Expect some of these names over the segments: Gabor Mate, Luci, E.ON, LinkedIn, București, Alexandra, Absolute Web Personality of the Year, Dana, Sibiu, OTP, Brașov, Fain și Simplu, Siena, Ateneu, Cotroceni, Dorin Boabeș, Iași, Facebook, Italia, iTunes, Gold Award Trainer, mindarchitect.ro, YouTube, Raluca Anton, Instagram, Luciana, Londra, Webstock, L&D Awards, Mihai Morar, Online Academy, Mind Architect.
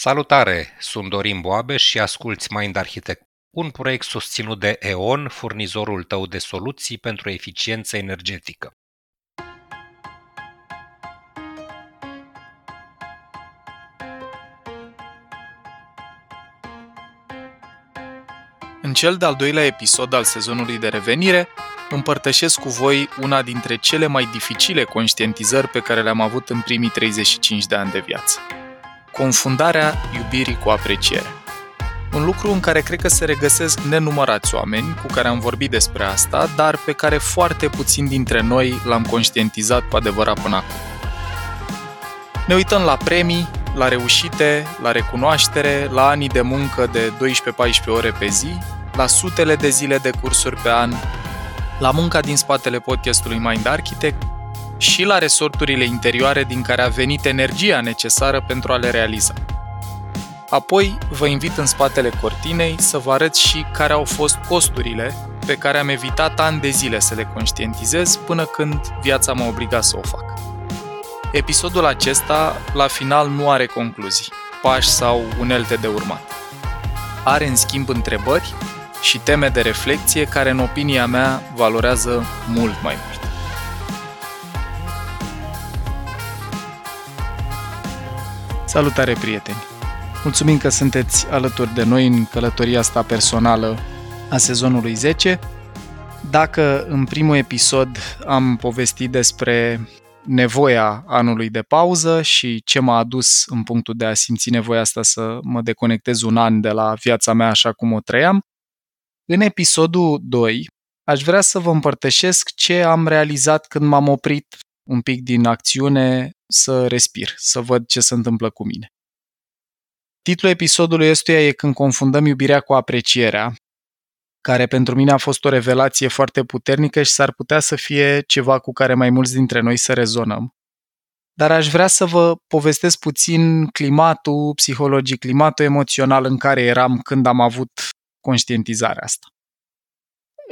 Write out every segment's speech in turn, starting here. Salutare! Sunt Dorin Boabeș și asculți Mind Architect, un proiect susținut de E.ON, furnizorul tău de soluții pentru eficiență energetică. În cel de-al doilea episod al sezonului de revenire, împărtășesc cu voi una dintre cele mai dificile conștientizări pe care le-am avut în primii 35 de ani de viață. Confundarea iubirii cu apreciere. Un lucru în care cred că se regăsesc nenumărați oameni cu care am vorbit despre asta, dar pe care foarte puțin dintre noi l-am conștientizat cu adevărat până acum. Ne uităm la premii, la reușite, la recunoaștere, la anii de muncă de 12-14 ore pe zi, la sutele de zile de cursuri pe an, la munca din spatele podcastului Mind Architect și la resorturile interioare din care a venit energia necesară pentru a le realiza. Apoi, vă invit în spatele cortinei să vă arăt și care au fost costurile pe care am evitat ani de zile să le conștientizez până când viața m-a obligat să o fac. Episodul acesta, la final, nu are concluzii, pași sau unelte de urmat. Are, în schimb, întrebări și teme de reflecție care, în opinia mea, valorează mult mai mult. Salutare, prieteni! Mulțumim că sunteți alături de noi în călătoria asta personală a sezonului 10. Dacă în primul episod am povestit despre nevoia anului de pauză și ce m-a adus în punctul de a simți nevoia asta să mă deconectez un an de la viața mea așa cum o trăiam, în episodul 2 aș vrea să vă împărtășesc ce am realizat când m-am oprit un pic din acțiune să respir, să văd ce se întâmplă cu mine. Titlul episodului ăstuia e Când confundăm iubirea cu aprecierea, care pentru mine a fost o revelație foarte puternică și s-ar putea să fie ceva cu care mai mulți dintre noi să rezonăm. Dar aș vrea să vă povestesc puțin climatul psihologic, climatul emoțional în care eram când am avut conștientizarea asta.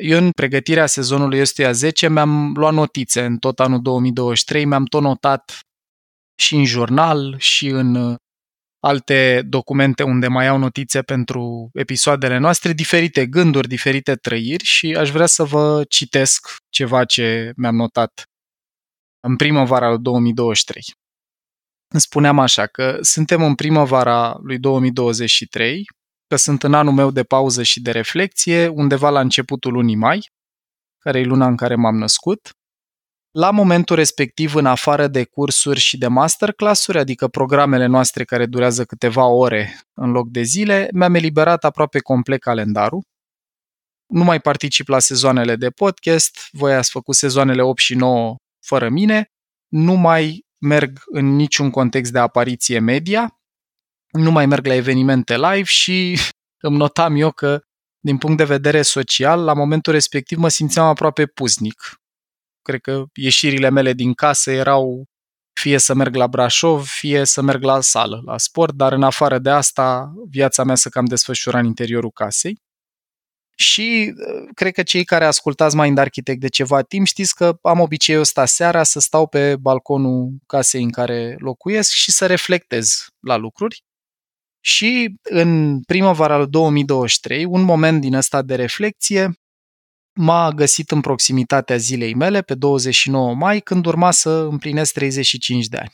Eu în pregătirea sezonului ăstuia 10 mi-am luat notițe în tot anul 2023, mi-am tot notat și în jurnal și în alte documente unde mai au notițe pentru episoadele noastre, diferite gânduri, diferite trăiri și aș vrea să vă citesc ceva ce mi-am notat în primăvara lui 2023. Spuneam așa că suntem în primăvara lui 2023, că sunt în anul meu de pauză și de reflecție, undeva la începutul lunii mai, care e luna în care m-am născut. La momentul respectiv, în afară de cursuri și de masterclass-uri, adică programele noastre care durează câteva ore în loc de zile, mi-am eliberat aproape complet calendarul. Nu mai particip la sezoanele de podcast, voi ați făcut sezoanele 8 și 9 fără mine, nu mai merg în niciun context de apariție media, nu mai merg la evenimente live și îmi notam eu că, din punct de vedere social, la momentul respectiv mă simțeam aproape puznic. Cred că ieșirile mele din casă erau fie să merg la Brașov, fie să merg la sală, la sport, dar în afară de asta, viața mea se cam desfășura în interiorul casei. Și cred că cei care ascultați Mind Architect de ceva timp știți că am obiceiul ăsta seara să stau pe balconul casei în care locuiesc și să reflectez la lucruri. Și în primăvara lui 2023, un moment din ăsta de reflecție m-a găsit în proximitatea zilei mele, pe 29 mai, când urma să împlinesc 35 de ani.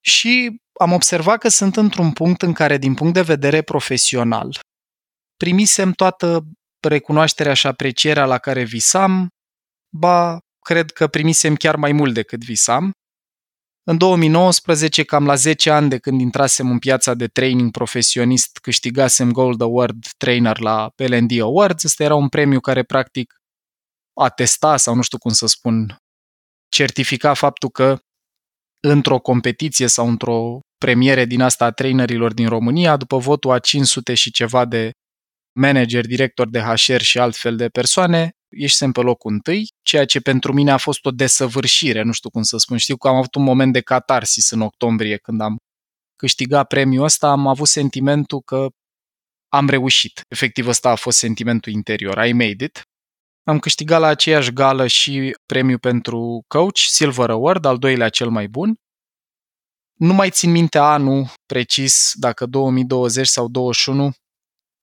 Și am observat că sunt într-un punct în care, din punct de vedere profesional, primisem toată recunoașterea și aprecierea la care visam, ba, cred că primisem chiar mai mult decât visam. În 2019, cam la 10 ani de când intrasem în piața de training profesionist, câștigasem Gold Award Trainer la L&D Awards. Ăsta era un premiu care practic atesta, sau nu știu cum să spun, certifica faptul că într-o competiție sau într-o premiere din asta a trainerilor din România, după votul a 500 și ceva de manageri, directori de HR și altfel de persoane, ieșisem pe locul întâi, ceea ce pentru mine a fost o desăvârșire, nu știu cum să spun. Știu că am avut un moment de catarsis în octombrie când am câștigat premiul ăsta, am avut sentimentul că am reușit. Efectiv, ăsta a fost sentimentul interior. I made it. Am câștigat la aceeași gală și premiul pentru coach, Silver Award, al doilea cel mai bun. Nu mai țin minte anul precis, dacă 2020 sau 2021,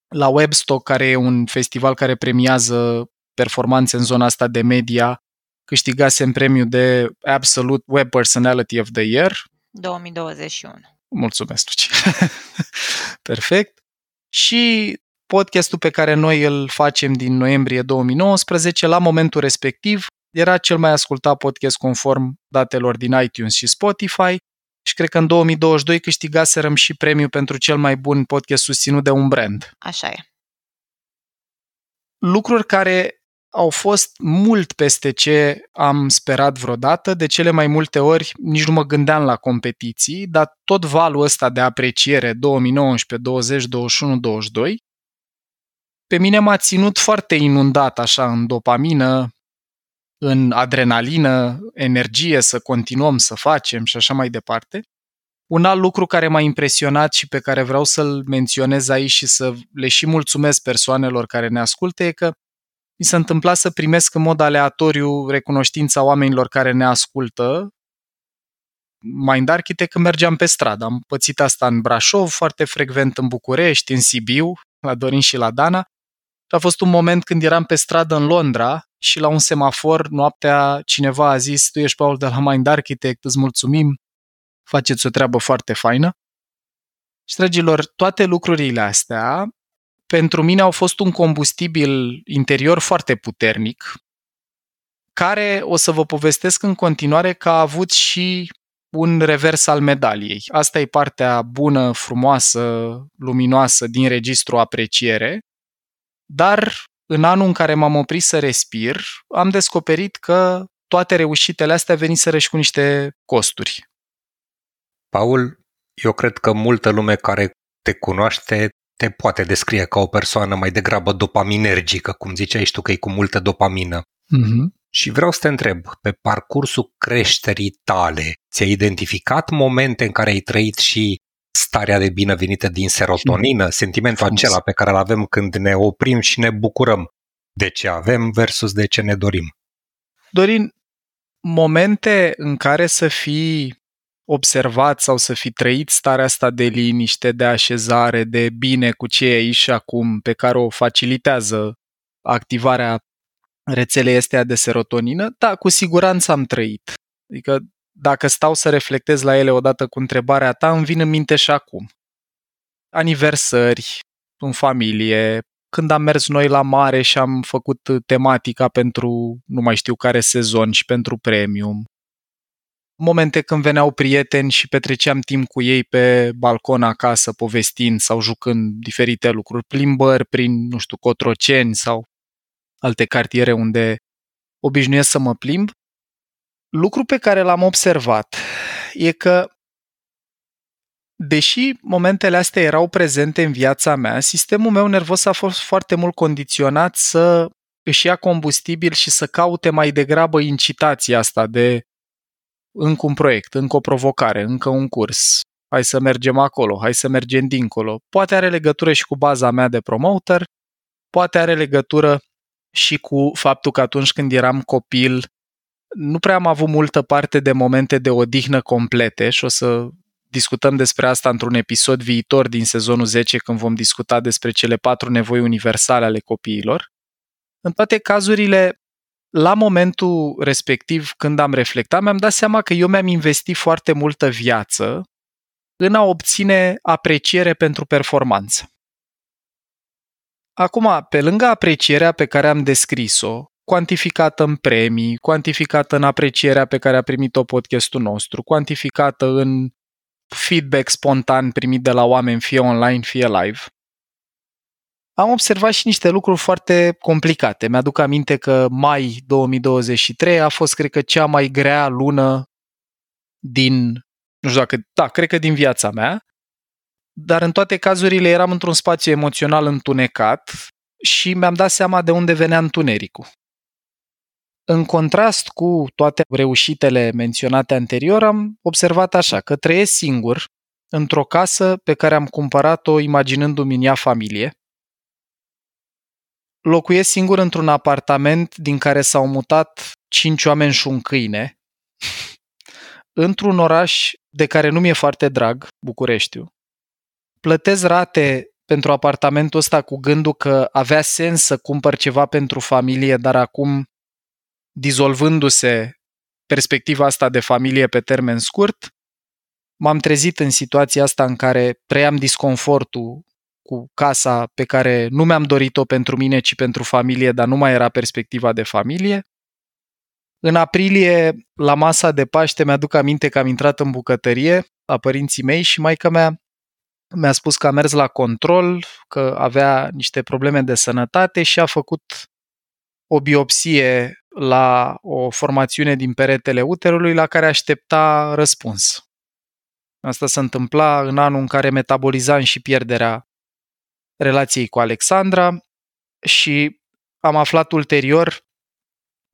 la Webstock, care e un festival care premiază performanțe în zona asta de media, câștigasem premiul de Absolute Web Personality of the Year. 2021. Mulțumesc, Luci. Perfect. Și podcastul pe care noi îl facem din noiembrie 2019, la momentul respectiv, era cel mai ascultat podcast conform datelor din iTunes și Spotify și cred că în 2022 câștigaserăm și premiul pentru cel mai bun podcast susținut de un brand. Așa e. Lucruri care au fost mult peste ce am sperat vreodată, de cele mai multe ori nici nu mă gândeam la competiții, dar tot valul ăsta de apreciere 2019, 20, 21, 22, pe mine m-a ținut foarte inundat așa în dopamină, în adrenalină, energie să continuăm să facem și așa mai departe. Un alt lucru care m-a impresionat și pe care vreau să-l menționez aici și să le și mulțumesc persoanelor care ne ascultă e că mi s-a întâmplat să primesc în mod aleatoriu recunoștința oamenilor care ne ascultă. Mind Architect, când mergeam pe stradă. Am pățit asta în Brașov, foarte frecvent în București, în Sibiu, la Dorin și la Dana. A fost un moment când eram pe stradă în Londra și la un semafor noaptea cineva a zis: tu ești Paul de la Mind Architect, îți mulțumim, faceți o treabă foarte faină. Și, dragilor, toate lucrurile astea pentru mine au fost un combustibil interior foarte puternic, care o să vă povestesc în continuare că a avut și un revers al medaliei. Asta e partea bună, frumoasă, luminoasă din registrul apreciere. Dar în anul în care m-am oprit să respir, am descoperit că toate reușitele astea veniseră și cu niște costuri. Paul, eu cred că multă lume care te cunoaște te poate descrie ca o persoană mai degrabă dopaminergică, cum ziceai tu că e cu multă dopamină. Mm-hmm. Și vreau să te întreb, pe parcursul creșterii tale, ți-ai identificat momente în care ai trăit și starea de binevenită din serotonină, sentimentul acela pe care îl avem când ne oprim și ne bucurăm de ce avem versus de ce ne dorim? Dorin, momente în care să fii observat sau să fi trăit starea asta de liniște, de așezare, de bine cu ce e aici și acum, pe care o facilitează activarea rețelei astea de serotonină, da, cu siguranță am trăit. Adică dacă stau să reflectez la ele odată cu întrebarea ta, îmi vin în minte și acum. Aniversări în familie, când am mers noi la mare și am făcut tematica pentru nu mai știu care sezon și pentru premium. Momente când veneau prieteni și petreceam timp cu ei pe balcon acasă, povestind sau jucând diferite lucruri, plimbări prin, nu știu, Cotroceni sau alte cartiere unde obișnuiesc să mă plimb. Lucru pe care l-am observat e că, deși momentele astea erau prezente în viața mea, sistemul meu nervos a fost foarte mult condiționat să își ia combustibil și să caute mai degrabă incitația asta de încă un proiect, încă o provocare, încă un curs, hai să mergem acolo, hai să mergem dincolo. Poate are legătură și cu baza mea de promoter, poate are legătură și cu faptul că atunci când eram copil nu prea am avut multă parte de momente de odihnă complete și o să discutăm despre asta într-un episod viitor din sezonul 10 când vom discuta despre cele 4 nevoi universale ale copiilor. În toate cazurile, la momentul respectiv când am reflectat, mi-am dat seama că eu mi-am investit foarte multă viață în a obține apreciere pentru performanță. Acum, pe lângă aprecierea pe care am descris-o, cuantificată în premii, cuantificată în aprecierea pe care a primit-o podcastul nostru, cuantificată în feedback spontan primit de la oameni, fie online, fie live, am observat și niște lucruri foarte complicate. Mi-aduc aminte că mai 2023 a fost, cred că, cea mai grea lună din, nu știu dacă, da, cred că din viața mea, dar în toate cazurile eram într-un spațiu emoțional întunecat și mi-am dat seama de unde venea întunericul. În contrast cu toate reușitele menționate anterior, am observat așa, că trăiesc singur într-o casă pe care am cumpărat-o imaginându-mi în ea familie. Locuiesc singur într-un apartament din care s-au mutat 5 oameni și un câine. într-un oraș de care nu mi-e foarte drag, Bucureștiul, plătesc rate pentru apartamentul ăsta cu gândul că avea sens să cumpăr ceva pentru familie, dar acum, dizolvându-se perspectiva asta de familie pe termen scurt, m-am trezit în situația asta în care preiam disconfortul cu casa pe care nu mi-am dorit-o pentru mine, ci pentru familie, dar nu mai era perspectiva de familie. În aprilie, la masa de Paște, mi-aduc aminte că am intrat în bucătărie la părinții mei și maică-mea mi-a spus că a mers la control, că avea niște probleme de sănătate și a făcut o biopsie la o formațiune din peretele uterului la care aștepta răspuns. Asta se întâmpla în anul în care metabolizam și pierderea relației cu Alexandra și am aflat ulterior,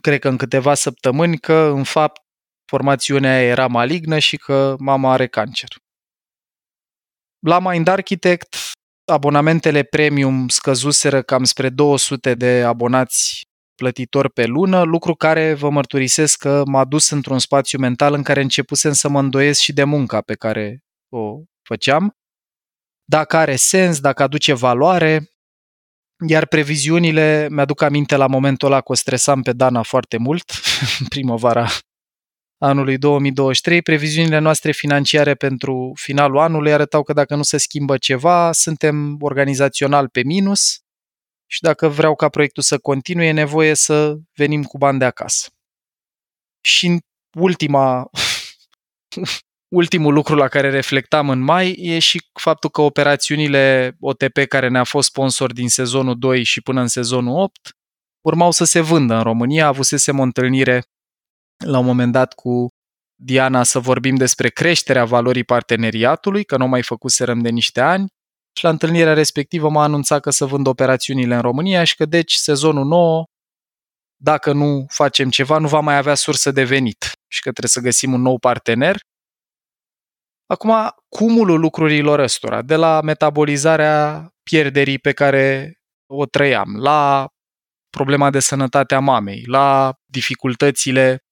cred că în câteva săptămâni, că în fapt formațiunea era malignă și că mama are cancer. La Mind Architect, abonamentele premium scăzuseră cam spre 200 de abonați plătitori pe lună, lucru care vă mărturisesc că m-a dus într-un spațiu mental în care începusem să mă îndoiesc și de munca pe care o făceam, dacă are sens, dacă aduce valoare, iar previziunile, mi-aduc aminte la momentul ăla că o stresam pe Dana foarte mult, în primăvara anului 2023, previziunile noastre financiare pentru finalul anului arătau că dacă nu se schimbă ceva, suntem organizațional pe minus și dacă vreau ca proiectul să continue, e nevoie să venim cu bani de acasă. Și ultimul lucru la care reflectam în mai e și faptul că operațiunile OTP care ne-a fost sponsor din sezonul 2 și până în sezonul 8 urmau să se vândă în România. Avusesem o întâlnire la un moment dat cu Diana să vorbim despre creșterea valorii parteneriatului, că nu mai făcuserăm de niște ani și la întâlnirea respectivă m-a anunțat că să vând operațiunile în România și că deci sezonul 9, dacă nu facem ceva, nu va mai avea sursă de venit și că trebuie să găsim un nou partener. Acum, cumulul lucrurilor ăstora, de la metabolizarea pierderii pe care o trăiam, la problema de sănătate a mamei, la dificultățile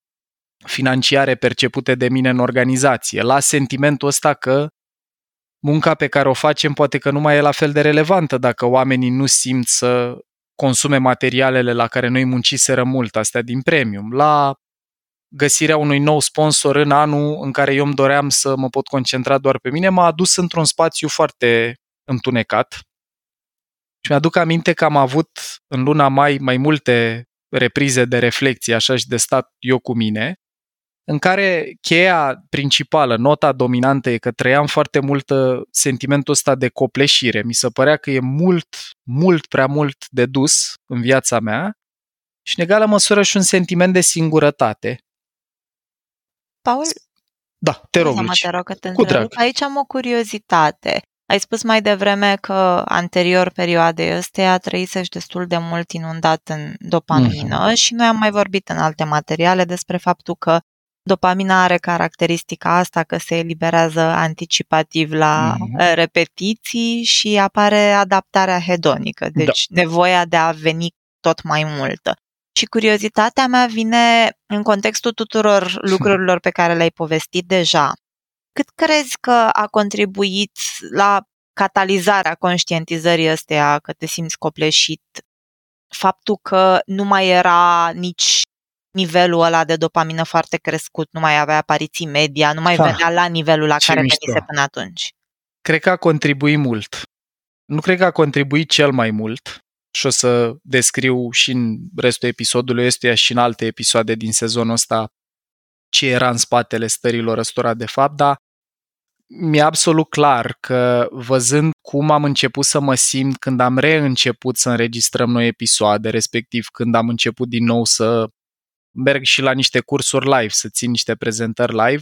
financiare percepute de mine în organizație, la sentimentul ăsta că munca pe care o facem poate că nu mai e la fel de relevantă dacă oamenii nu simt să consume materialele la care noi munciseră mult, astea din premium, la găsirea unui nou sponsor în anul în care eu îmi doream să mă pot concentra doar pe mine, m-a adus într-un spațiu foarte întunecat și mi-aduc aminte că am avut în luna mai multe reprize de reflecție, așa și de stat eu cu mine, în care cheia principală, nota dominantă e că trăiam foarte mult sentimentul ăsta de copleșire. Mi se părea că e mult prea mult de dus în viața mea și în egală măsură și un sentiment de singurătate. Paul? Da, te rog, Luci. Cu drag. Aici am o curiozitate. Ai spus mai devreme că anterior perioadei ăsteia trăisești destul de mult inundat în dopamină și noi am mai vorbit în alte materiale despre faptul că dopamina are caracteristica asta că se eliberează anticipativ la repetiții și apare adaptarea hedonică, deci nevoia de a veni tot mai multă. Și curiozitatea mea vine în contextul tuturor lucrurilor pe care le-ai povestit deja. Cât crezi că a contribuit la catalizarea conștientizării ăsteia, că te simți copleșit, faptul că nu mai era nici nivelul ăla de dopamină foarte crescut, nu mai avea apariții media, nu mai venea la nivelul la care venise până atunci? Cred că a contribuit mult. Nu cred că a contribuit cel mai mult și o să descriu și în restul episodului ăstuia și în alte episoade din sezonul ăsta ce era în spatele stărilor ăstora de fapt, dar mi-e absolut clar că văzând cum am început să mă simt când am reînceput să înregistrăm noi episoade, respectiv când am început din nou să merg și la niște cursuri live, să țin niște prezentări live,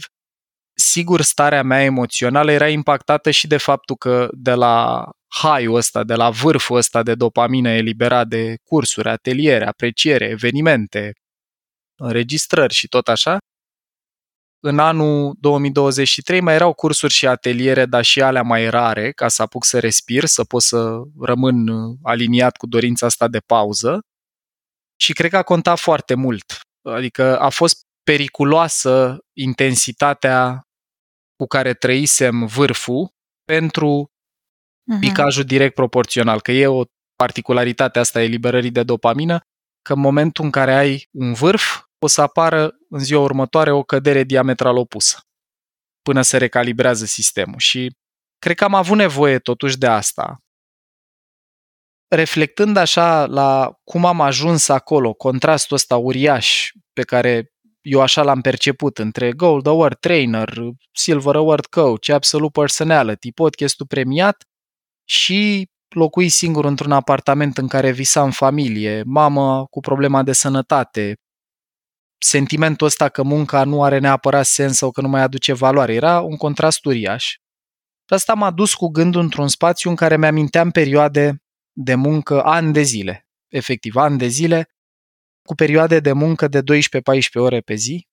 sigur starea mea emoțională era impactată și de faptul că de la high-ul ăsta, de la vârful ăsta de dopamină eliberat de cursuri, ateliere, apreciere, evenimente, înregistrări și tot așa, în anul 2023 mai erau cursuri și ateliere, dar și alea mai rare, ca să apuc să respir, să pot să rămân aliniat cu dorința asta de pauză. Și cred că a contat foarte mult. Adică a fost periculoasă intensitatea cu care trăisem vârful pentru picajul direct proporțional, că e o particularitate asta eliberării de dopamină, că în momentul în care ai un vârf, o să apară în ziua următoare o cădere diametral opusă, până se recalibrează sistemul. Și cred că am avut nevoie totuși de asta. Reflectând așa la cum am ajuns acolo, contrastul ăsta uriaș pe care eu așa l-am perceput între Gold Award Trainer, Silver Award Coach, Absolute Personality, podcastul premiat și locui singur într-un apartament în care visam familie, mamă cu problema de sănătate, sentimentul ăsta că munca nu are neapărat sens sau că nu mai aduce valoare, era un contrast uriaș. Asta m-a dus cu gândul într-un spațiu în care mi-aminteam perioade de muncă, ani de zile, efectiv, ani de zile, cu perioade de muncă de 12-14 ore pe zi.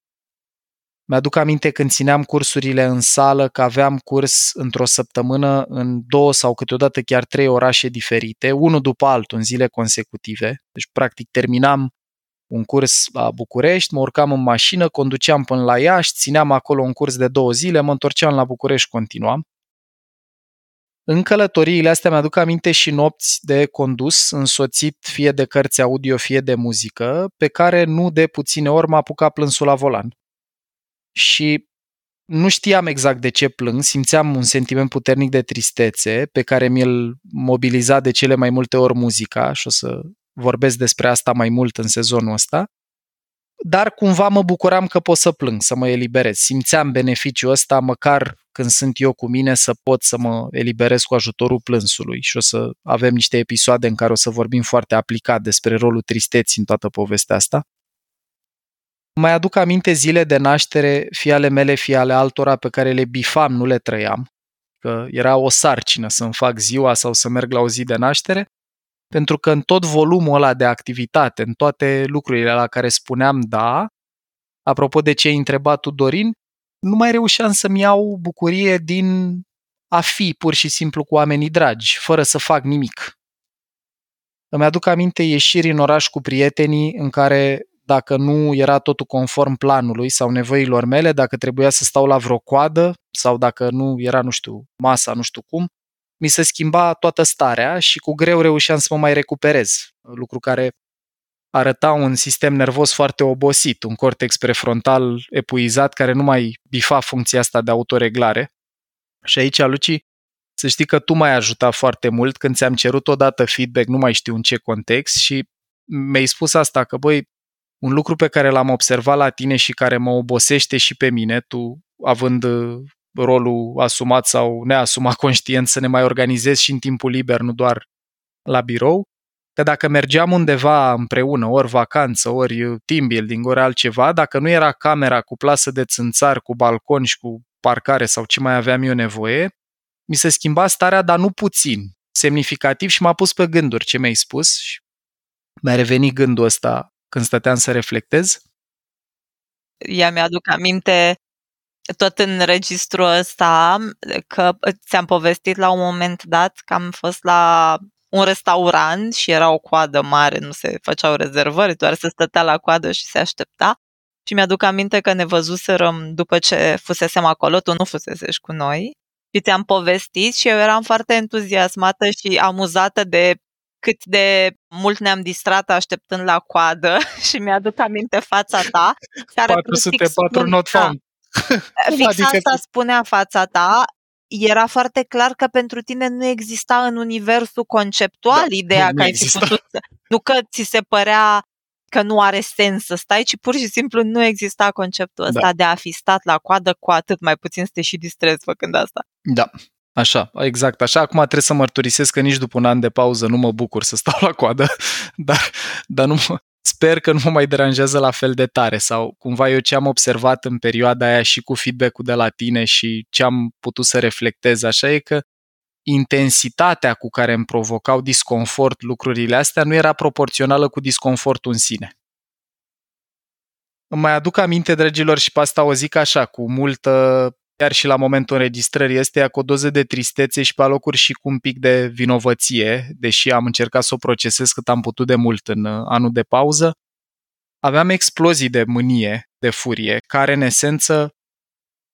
Mi-aduc aminte când țineam cursurile în sală, că aveam curs într-o săptămână în 2 sau câteodată chiar 3 orașe diferite, unul după altul, în zile consecutive. Deci, practic, terminam un curs la București, mă urcam în mașină, conduceam până la Iași, țineam acolo un curs de 2 zile, mă întorceam la București, continuam. În călătoriile astea mi-aduc aminte și nopți de condus, însoțit fie de cărți audio, fie de muzică, pe care nu de puține ori m-a apucat plânsul la volan. Și nu știam exact de ce plâng, simțeam un sentiment puternic de tristețe, pe care mi-l mobiliza de cele mai multe ori muzica, și o să vorbesc despre asta mai mult în sezonul ăsta, dar cumva mă bucuram că pot să plâng, să mă eliberez. Simțeam beneficiul ăsta, măcar când sunt eu cu mine, să pot să mă eliberez cu ajutorul plânsului. Și o să avem niște episoade în care o să vorbim foarte aplicat despre rolul tristeții în toată povestea asta. Mai aduc aminte zile de naștere, fie ale mele, fie ale altora, pe care le bifam, nu le trăiam. Că era o sarcină să-mi fac ziua sau să merg la o zi de naștere, pentru că în tot volumul ăla de activitate, în toate lucrurile la care spuneam da, apropo de ce ai întrebat tu, Dorin, nu mai reușeam să-mi iau bucurie din a fi pur și simplu cu oamenii dragi, fără să fac nimic. Îmi aduc aminte ieșiri în oraș cu prietenii în care, dacă nu era totul conform planului sau nevoilor mele, dacă trebuia să stau la vreo coadă sau dacă nu era, nu știu, masa, nu știu cum, mi se schimba toată starea și cu greu reușeam să mă mai recuperez, lucru care arăta un sistem nervos foarte obosit, un cortex prefrontal epuizat care nu mai bifa funcția asta de autoreglare. Și aici, Luci, să știi că tu m-ai ajutat foarte mult când ți-am cerut odată feedback, nu mai știu în ce context, și mi-ai spus asta, că băi, un lucru pe care l-am observat la tine și care mă obosește și pe mine, tu având rolul asumat sau neasumat conștient să ne mai organizez și în timpul liber, nu doar la birou, că dacă mergeam undeva împreună, ori vacanță, ori team building, ori altceva, dacă nu era camera cu plasă de țânțar, cu balcon și cu parcare sau ce mai aveam eu nevoie, mi se schimba starea, dar nu puțin, semnificativ, și m-a pus pe gânduri ce mi-ai spus și mi-a revenit gândul ăsta când stăteam să reflectez. Ea mi-aduc aminte tot în registrul ăsta că ți-am povestit la un moment dat că am fost la un restaurant și era o coadă mare, nu se făceau rezervări, doar se stătea la coadă și se aștepta. Și mi-aduc aminte că ne văzuserăm după ce fusesem acolo, tu nu fusesești cu noi, și ți-am povestit și eu eram foarte entuziasmată și amuzată de cât de mult ne-am distrat așteptând la coadă și mi-aduc aminte fața ta. 404 not found. Fix asta spunea fața ta. Era foarte clar că pentru tine nu exista în universul conceptual, da, ideea că ai fi putut, nu că ți se părea că nu are sens să stai, ci pur și simplu nu exista conceptul ăsta, da, de a fi stat la coadă, cu atât mai puțin să te și distrezi făcând asta. Da, așa, exact așa. Acum trebuie să mărturisesc că nici după un an de pauză nu mă bucur să stau la coadă, dar nu mă... Sper că nu mă mai deranjează la fel de tare, sau cumva eu ce am observat în perioada aia și cu feedback-ul de la tine și ce am putut să reflectez așa e că intensitatea cu care îmi provocau disconfort lucrurile astea nu era proporțională cu disconfortul în sine. Îmi mai aduc aminte, dragilor, și pe asta o zic așa, cu multă, chiar și la momentul înregistrării ăsteia, cu o doză de tristețe și pe alocuri și cu un pic de vinovăție, deși am încercat să o procesez cât am putut de mult în anul de pauză. Aveam explozii de mânie de furie, care în esență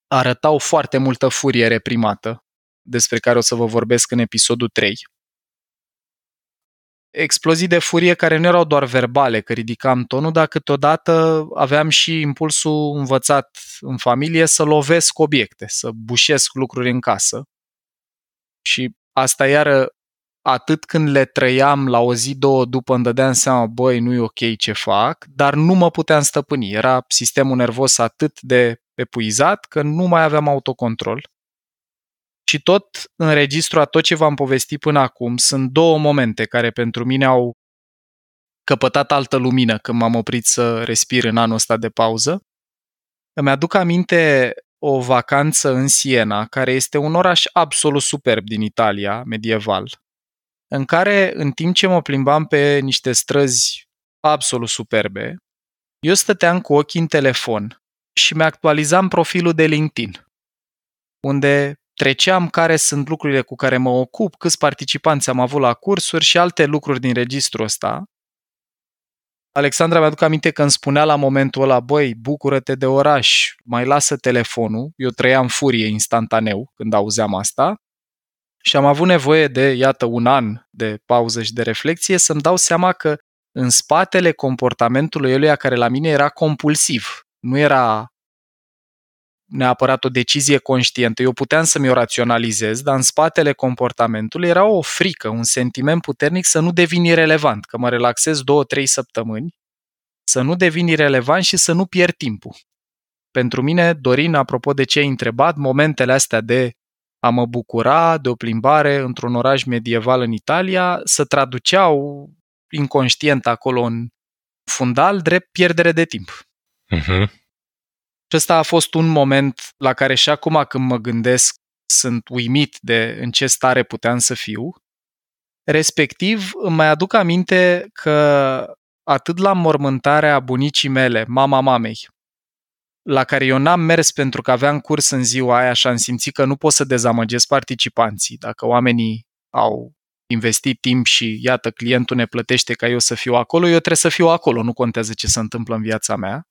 arătau foarte multă furie reprimată, despre care o să vă vorbesc în episodul 3. Explozii de furie care nu erau doar verbale, că ridicam tonul, dar câteodată aveam și impulsul învățat în familie să lovesc obiecte, să bușesc lucruri în casă. Și asta iară, atât când le trăiam la o zi, două după, îmi dădeam seama, băi, nu e ok ce fac, dar nu mă puteam stăpâni. Era sistemul nervos atât de epuizat că nu mai aveam autocontrol. Și tot în registru a tot ce v-am povestit până acum, sunt două momente care pentru mine au căpătat altă lumină când m-am oprit să respir în anul ăsta de pauză. Îmi aduc aminte o vacanță în Siena, care este un oraș absolut superb din Italia, medieval, în care, în timp ce mă plimbam pe niște străzi absolut superbe, eu stăteam cu ochii în telefon și mi-actualizam profilul de LinkedIn, unde treceam care sunt lucrurile cu care mă ocup, câți participanți am avut la cursuri și alte lucruri din registrul ăsta. Alexandra mi-aduc aminte că îmi spunea la momentul ăla, băi, bucură-te de oraș, mai lasă telefonul. Eu trăiam furie instantaneu când auzeam asta și am avut nevoie de, iată, un an de pauză și de reflexie să-mi dau seama că în spatele comportamentului eluia, care la mine era compulsiv, nu era neapărat o decizie conștientă. Eu puteam să-mi o raționalizez, dar în spatele comportamentului era o frică, un sentiment puternic să nu devin irelevant, că mă relaxez 2-3 săptămâni, să nu devin irelevant și să nu pierd timpul. Pentru mine, Dorin, apropo de ce ai întrebat, momentele astea de a mă bucura de o plimbare într-un oraș medieval în Italia se traduceau inconștient acolo în fundal drept pierdere de timp. Mhm. Și ăsta a fost un moment la care și acum când mă gândesc sunt uimit de în ce stare puteam să fiu. Respectiv, îmi mai aduc aminte că atât la mormântarea bunicii mele, mama mamei, la care eu n-am mers pentru că aveam curs în ziua aia și am simțit că nu pot să dezamăgesc participanții. Dacă oamenii au investit timp și, iată, clientul ne plătește ca eu să fiu acolo, eu trebuie să fiu acolo, nu contează ce se întâmplă în viața mea.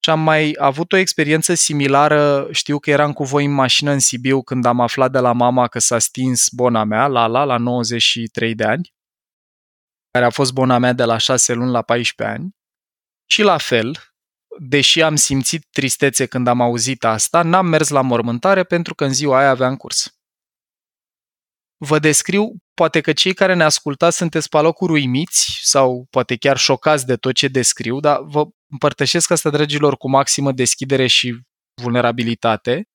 Și am mai avut o experiență similară, știu că eram cu voi în mașină în Sibiu când am aflat de la mama că s-a stins bona mea, Lala, la 93 de ani, care a fost bona mea de la 6 luni la 14 ani. Și la fel, deși am simțit tristețe când am auzit asta, n-am mers la mormântare pentru că în ziua aia aveam curs. Vă descriu, poate că cei care ne ascultați sunteți pe locuri uimiți sau poate chiar șocați de tot ce descriu, dar vă împărtășesc asta, dragilor, cu maximă deschidere și vulnerabilitate.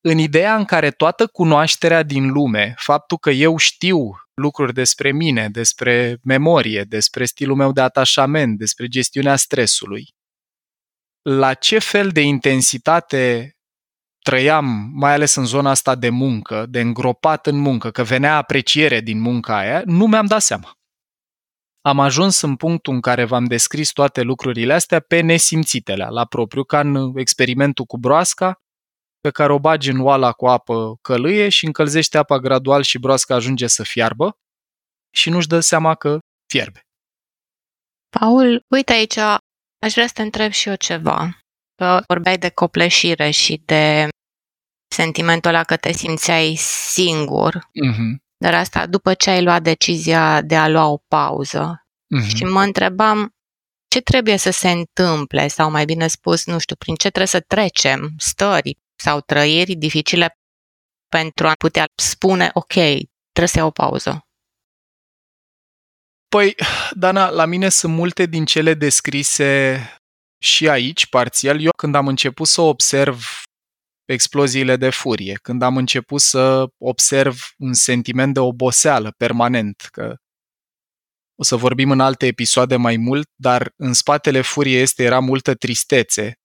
În ideea în care toată cunoașterea din lume, faptul că eu știu lucruri despre mine, despre memorie, despre stilul meu de atașament, despre gestiunea stresului, la ce fel de intensitate trăiam, mai ales în zona asta de muncă, de îngropat în muncă, că venea apreciere din munca aia, nu mi-am dat seama. Am ajuns în punctul în care v-am descris toate lucrurile astea pe nesimțitele, la propriu, ca în experimentul cu broasca, pe care o bagi în oala cu apă călâie și încălzește apa gradual și broasca ajunge să fiarbă și nu-și dă seama că fierbe. Paul, uite aici, aș vrea să te întreb și eu ceva. Că vorbeai de copleșire și de sentimentul ăla că te simțeai singur, dar asta după ce ai luat decizia de a lua o pauză. Și mă întrebam ce trebuie să se întâmple sau mai bine spus, nu știu, prin ce trebuie să trecem stări sau trăiri dificile pentru a putea spune, ok, trebuie să iau o pauză. Păi, Dana, la mine sunt multe din cele descrise și aici, parțial, eu când am început să observ exploziile de furie, când am început să observ un sentiment de oboseală permanent, că o să vorbim în alte episoade mai mult, dar în spatele furiei era multă tristețe,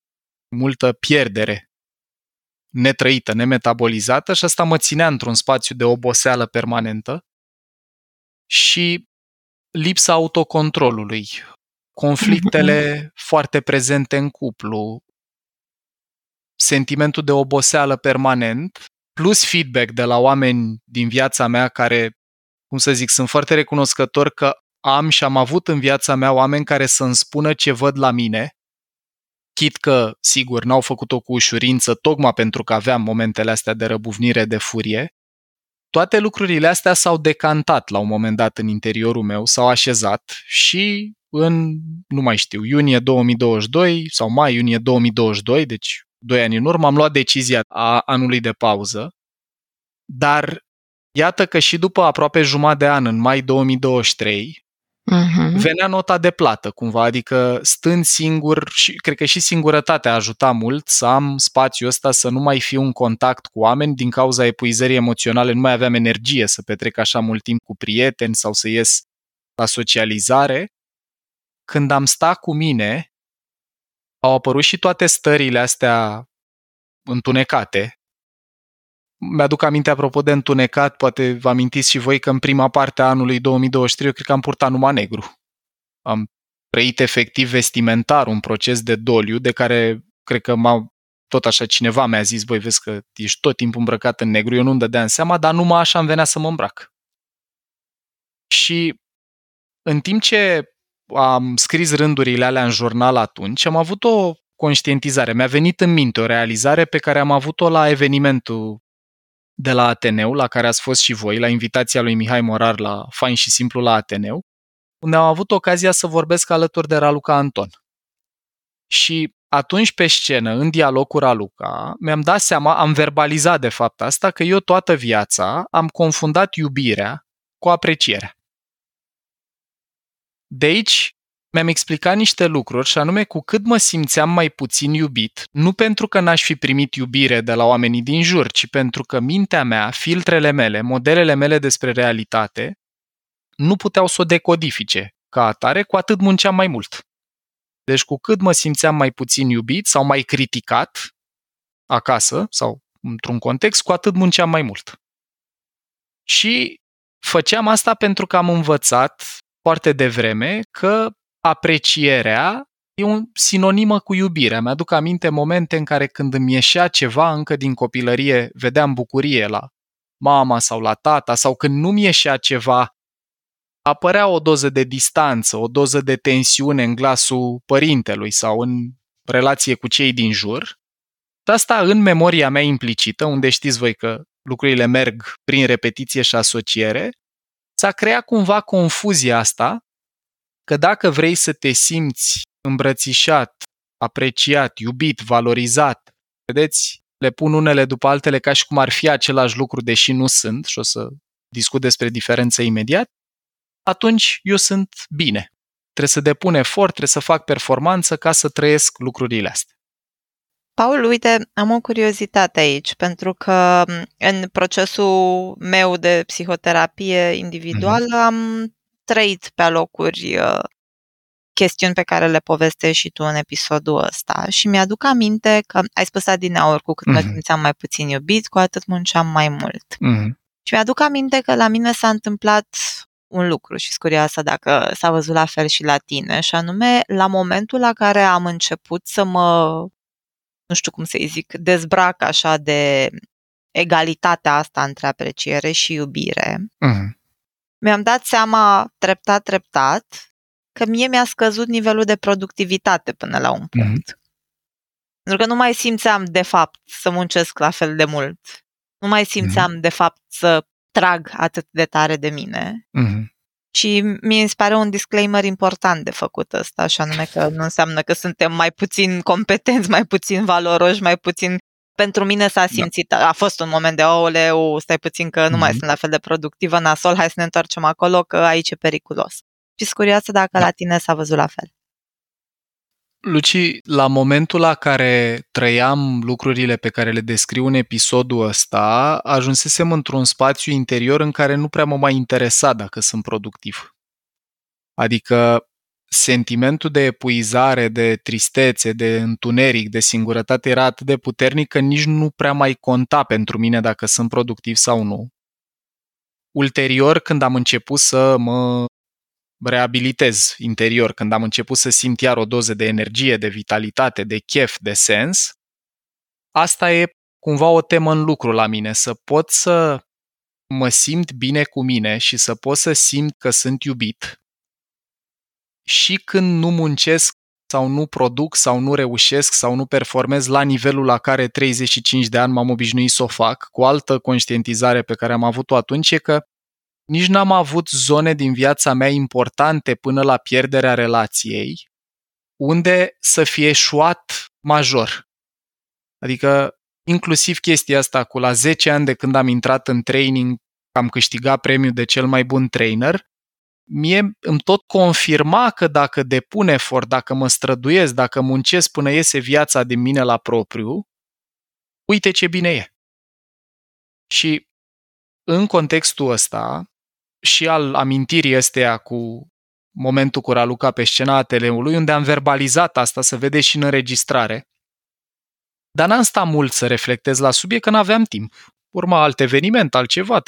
multă pierdere, netrăită, nemetabolizată și asta mă ținea într-un spațiu de oboseală permanentă și lipsa autocontrolului, conflictele foarte prezente în cuplu, sentimentul de oboseală permanent, plus feedback de la oameni din viața mea care, cum să zic, sunt foarte recunoscător că am și am avut în viața mea oameni care să-mi spună ce văd la mine Chit că, sigur, n-au făcut-o cu ușurință, tocmai pentru că aveam momentele astea de răbufnire, de furie. Toate lucrurile astea s-au decantat la un moment dat în interiorul meu, s-au așezat și în, nu mai știu, iunie 2022 sau mai-iunie 2022, deci 2 ani în urmă, am luat decizia a anului de pauză. Dar iată că și după aproape jumătate de an, în mai 2023, venea nota de plată cumva, adică stând singur și cred că și singurătatea ajuta mult să am spațiul ăsta, să nu mai fiu în contact cu oameni din cauza epuizării emoționale, nu mai aveam energie să petrec așa mult timp cu prieteni sau să ies la socializare. Când am stat cu mine, au apărut și toate stările astea întunecate. Mi-aduc aminte, apropo de întunecat, poate vă amintiți și voi că în prima parte a anului 2023 eu cred că am purtat numai negru. Am trăit efectiv vestimentar un proces de doliu de care cred că tot așa cineva mi-a zis, băi, vezi că ești tot timpul îmbrăcat în negru, eu nu-mi dădeam seama, dar numai așa îmi venea să mă îmbrac. Și în timp ce am scris rândurile alea în jurnal atunci, am avut o conștientizare, mi-a venit în minte o realizare pe care am avut-o la evenimentul de la Ateneu, la care ați fost și voi, la invitația lui Mihai Morar la Fain și Simplu la Ateneu, unde am avut ocazia să vorbesc alături de Raluca Anton. Și atunci pe scenă, în dialog cu Raluca, mi-am dat seama, am verbalizat de fapt asta, că eu toată viața am confundat iubirea cu aprecierea. De aici mi-am explicat niște lucruri și anume cu cât mă simțeam mai puțin iubit, nu pentru că n-aș fi primit iubire de la oamenii din jur, ci pentru că mintea mea, filtrele mele, modelele mele despre realitate, nu puteau să o decodifice ca atare, cu atât munceam mai mult. Deci cu cât mă simțeam mai puțin iubit sau mai criticat acasă sau într-un context, cu atât munceam mai mult. Și făceam asta pentru că am învățat foarte devreme că aprecierea e un sinonimă cu iubirea. Mi-aduc aminte momente în care când îmi ieșea ceva încă din copilărie, vedeam bucurie la mama sau la tata, sau când nu-mi ieșea ceva, apărea o doză de distanță, o doză de tensiune în glasul părintelui sau în relație cu cei din jur. De asta în memoria mea implicită, unde știți voi că lucrurile merg prin repetiție și asociere, s-a creat cumva confuzia asta că dacă vrei să te simți îmbrățișat, apreciat, iubit, valorizat, vedeți, le pun unele după altele ca și cum ar fi același lucru, deși nu sunt, și o să discut despre diferență imediat, atunci eu sunt bine. Trebuie să depun efort, trebuie să fac performanță ca să trăiesc lucrurile astea. Paul, uite, am o curiozitate aici, pentru că în procesul meu de psihoterapie individuală am trăit pe alocuri chestiuni pe care le povestești și tu în episodul ăsta și mi-aduc aminte că ai spus adineauri, cu cât mă simțeam mai puțin iubit, cu atât munceam mai mult. Și mi-aduc aminte că la mine s-a întâmplat un lucru și-s curioasă dacă s-a văzut la fel și la tine, și anume la momentul la care am început să mă, nu știu cum să-i zic, dezbrac așa de egalitatea asta între apreciere și iubire. Mi-am dat seama treptat că mie mi-a scăzut nivelul de productivitate până la un punct. Pentru că nu mai simțeam de fapt să muncesc la fel de mult. Nu mai simțeam de fapt să trag atât de tare de mine. Și mi-mi pare un disclaimer important de făcut ăsta, așa anume că nu înseamnă că suntem mai puțin competenți, mai puțin valoroși, mai puțin... Pentru mine s-a simțit, a fost un moment de aoleu, stai puțin că nu mai sunt la fel de productivă, nasol, hai să ne întoarcem acolo că aici e periculos. Și-s curioasă dacă la tine s-a văzut la fel. Luci, la momentul la care trăiam lucrurile pe care le descriu în episodul ăsta, ajunsesem într-un spațiu interior în care nu prea mă mai interesa dacă sunt productiv. Adică sentimentul de epuizare, de tristețe, de întuneric, de singurătate era atât de puternic că nici nu prea mai conta pentru mine dacă sunt productiv sau nu. Ulterior, când am început să mă reabilitez interior, când am început să simt iar o doză de energie, de vitalitate, de chef, de sens, asta e cumva o temă în lucru la mine, să pot să mă simt bine cu mine și să pot să simt că sunt iubit și când nu muncesc sau nu produc sau nu reușesc sau nu performez la nivelul la care 35 de ani m-am obișnuit să o fac, cu altă conștientizare pe care am avut-o atunci e că nici n-am avut zone din viața mea importante până la pierderea relației unde să fie eșuat major. Adică inclusiv chestia asta cu la 10 ani de când am intrat în training, am câștigat premiul de cel mai bun trainer, mie îmi tot confirma că dacă depun efort, dacă mă străduiesc, dacă muncesc până iese viața din mine la propriu, uite ce bine e. Și în contextul ăsta și al amintirii ăsteia cu momentul cu Raluca pe scena Ateneului, unde am verbalizat asta, să vedeți și în înregistrare, dar n-am stat mult să reflectez la subiect, că n-aveam timp. Urma alt eveniment, altceva,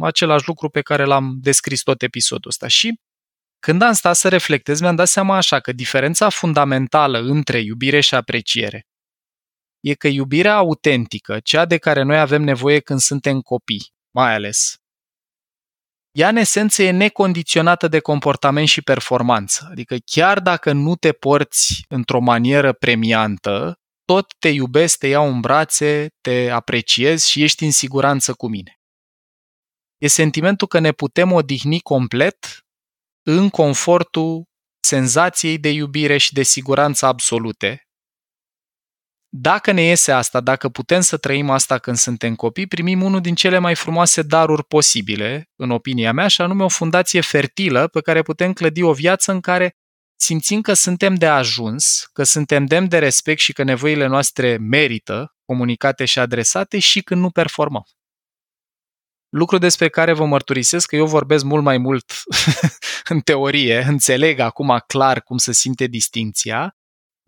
același lucru pe care l-am descris tot episodul ăsta. Și când am stat să reflectez, mi-am dat seama așa că diferența fundamentală între iubire și apreciere e că iubirea autentică, cea de care noi avem nevoie când suntem copii, mai ales, ea în esență e necondiționată de comportament și performanță. Adică chiar dacă nu te porți într-o manieră premiantă, tot te iubesc, te iau în brațe, te apreciez și ești în siguranță cu mine. E sentimentul că ne putem odihni complet în confortul senzației de iubire și de siguranță absolute. Dacă ne iese asta, dacă putem să trăim asta când suntem copii, primim unul din cele mai frumoase daruri posibile, în opinia mea, și anume o fundație fertilă pe care putem clădi o viață în care simțim că suntem de ajuns, că suntem demni de respect și că nevoile noastre merită, comunicate și adresate și când nu performăm. Lucru despre care vă mărturisesc că eu vorbesc mult mai mult în teorie, înțeleg acum clar cum se simte distinția,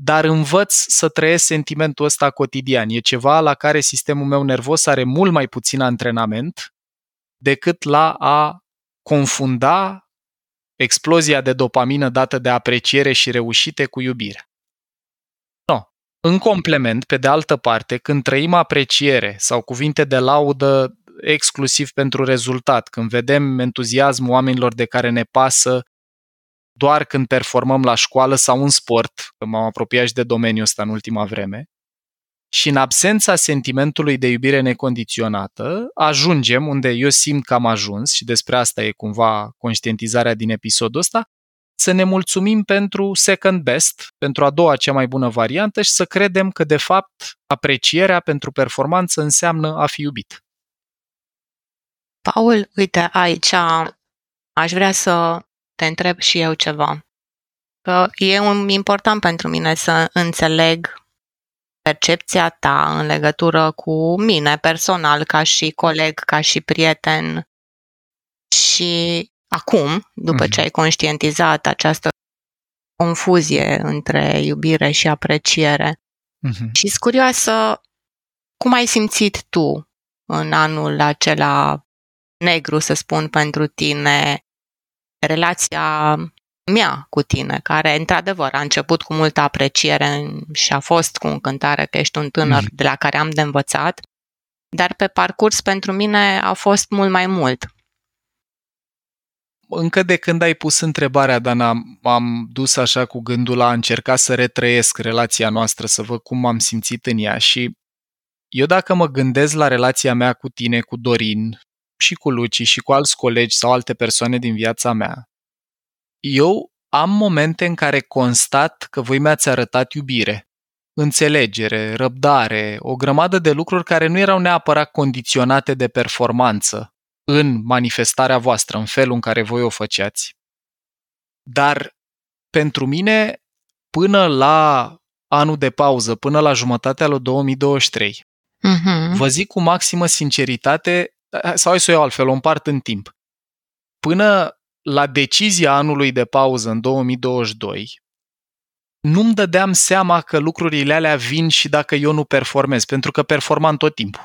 dar învăț să trăiesc sentimentul ăsta cotidian. E ceva la care sistemul meu nervos are mult mai puțin antrenament decât la a confunda explozia de dopamină dată de apreciere și reușite cu iubire. No. În complement, pe de altă parte, când trăim apreciere sau cuvinte de laudă exclusiv pentru rezultat, când vedem entuziasmul oamenilor de care ne pasă doar când performăm la școală sau în sport, că m-am apropiat și de domeniul ăsta în ultima vreme, și în absența sentimentului de iubire necondiționată, ajungem unde eu simt că am ajuns, și despre asta e cumva conștientizarea din episodul ăsta, să ne mulțumim pentru second best, pentru a doua cea mai bună variantă și să credem că, de fapt, aprecierea pentru performanță înseamnă a fi iubit. Paul, uite, aici aș vrea să te întreb și eu ceva. Că e important pentru mine să înțeleg percepția ta în legătură cu mine personal, ca și coleg, ca și prieten. Și acum, după ce ai conștientizat această confuzie între iubire și apreciere, și-s curioasă cum ai simțit tu în anul acela negru, să spun, pentru tine, relația mea cu tine, care într-adevăr a început cu multă apreciere și a fost cu încântare că ești un tânăr de la care am de învățat, dar pe parcurs pentru mine a fost mult mai mult. Încă de când ai pus întrebarea, Dana, m-am dus așa cu gândul la a încerca să retrăiesc relația noastră, să văd cum m-am simțit în ea. Și eu, dacă mă gândesc la relația mea cu tine, cu Dorin și cu Luci și cu alți colegi sau alte persoane din viața mea, eu am momente în care constat că voi mi-ați arătat iubire, înțelegere, răbdare, o grămadă de lucruri care nu erau neapărat condiționate de performanță în manifestarea voastră, în felul în care voi o făceați. Dar pentru mine, până la anul de pauză, până la jumătatea lui 2023, vă zic cu maximă sinceritate, sau hai să o iau altfel, o împart în timp. Până la decizia anului de pauză în 2022, nu-mi dădeam seama că lucrurile alea vin și dacă eu nu performez, pentru că performam tot timpul.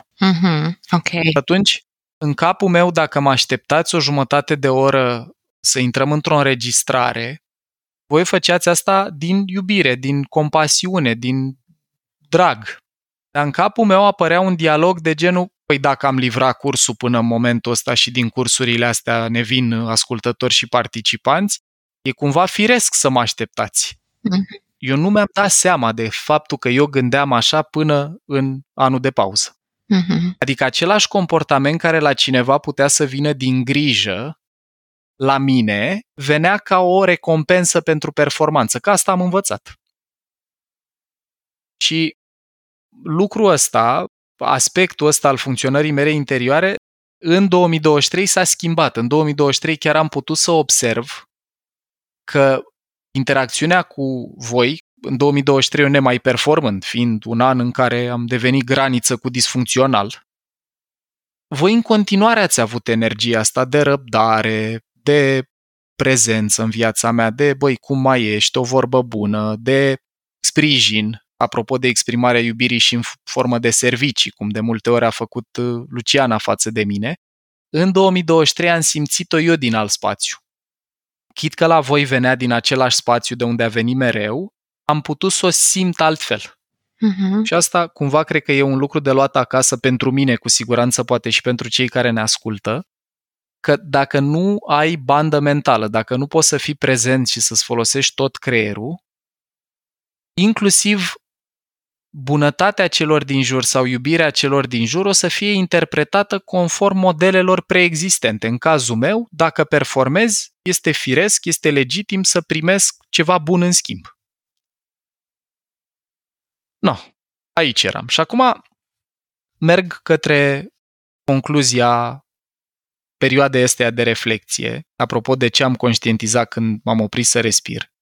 Okay. Atunci, în capul meu, dacă mă așteptați o jumătate de oră să intrăm într-o înregistrare, voi făceați asta din iubire, din compasiune, din drag. Dar în capul meu apărea un dialog de genul: păi dacă am livrat cursul până în momentul ăsta și din cursurile astea ne vin ascultători și participanți, e cumva firesc să mă așteptați. Eu nu mi-am dat seama de faptul că eu gândeam așa până în anul de pauză. Uh-huh. Adică același comportament care la cineva putea să vină din grijă, la mine venea ca o recompensă pentru performanță, că asta am învățat. Și lucrul ăsta, aspectul ăsta al funcționării mele interioare, în 2023 s-a schimbat. În 2023 chiar am putut să observ că interacțiunea cu voi, în 2023 eu nemai performând, fiind un an în care am devenit graniță cu disfuncțional, voi în continuare ați avut energia asta de răbdare, de prezență în viața mea, de băi, cum mai ești, o vorbă bună, de sprijin, apropo de exprimarea iubirii și în formă de servicii, cum de multe ori a făcut Luciana față de mine. În 2023 am simțit-o eu din alt spațiu. Chit că la voi venea din același spațiu de unde a venit mereu, am putut să o simt altfel. Uh-huh. Și asta cumva cred că e un lucru de luat acasă pentru mine, cu siguranță poate și pentru cei care ne ascultă, că dacă nu ai bandă mentală, dacă nu poți să fii prezent și să-ți folosești tot creierul, inclusiv bunătatea celor din jur sau iubirea celor din jur o să fie interpretată conform modelelor preexistente. În cazul meu, dacă performez, este firesc, este legitim să primesc ceva bun în schimb. No, aici eram. Și acum merg către concluzia perioadei astea de reflecție, apropo de ce am conștientizat când m-am oprit să respir.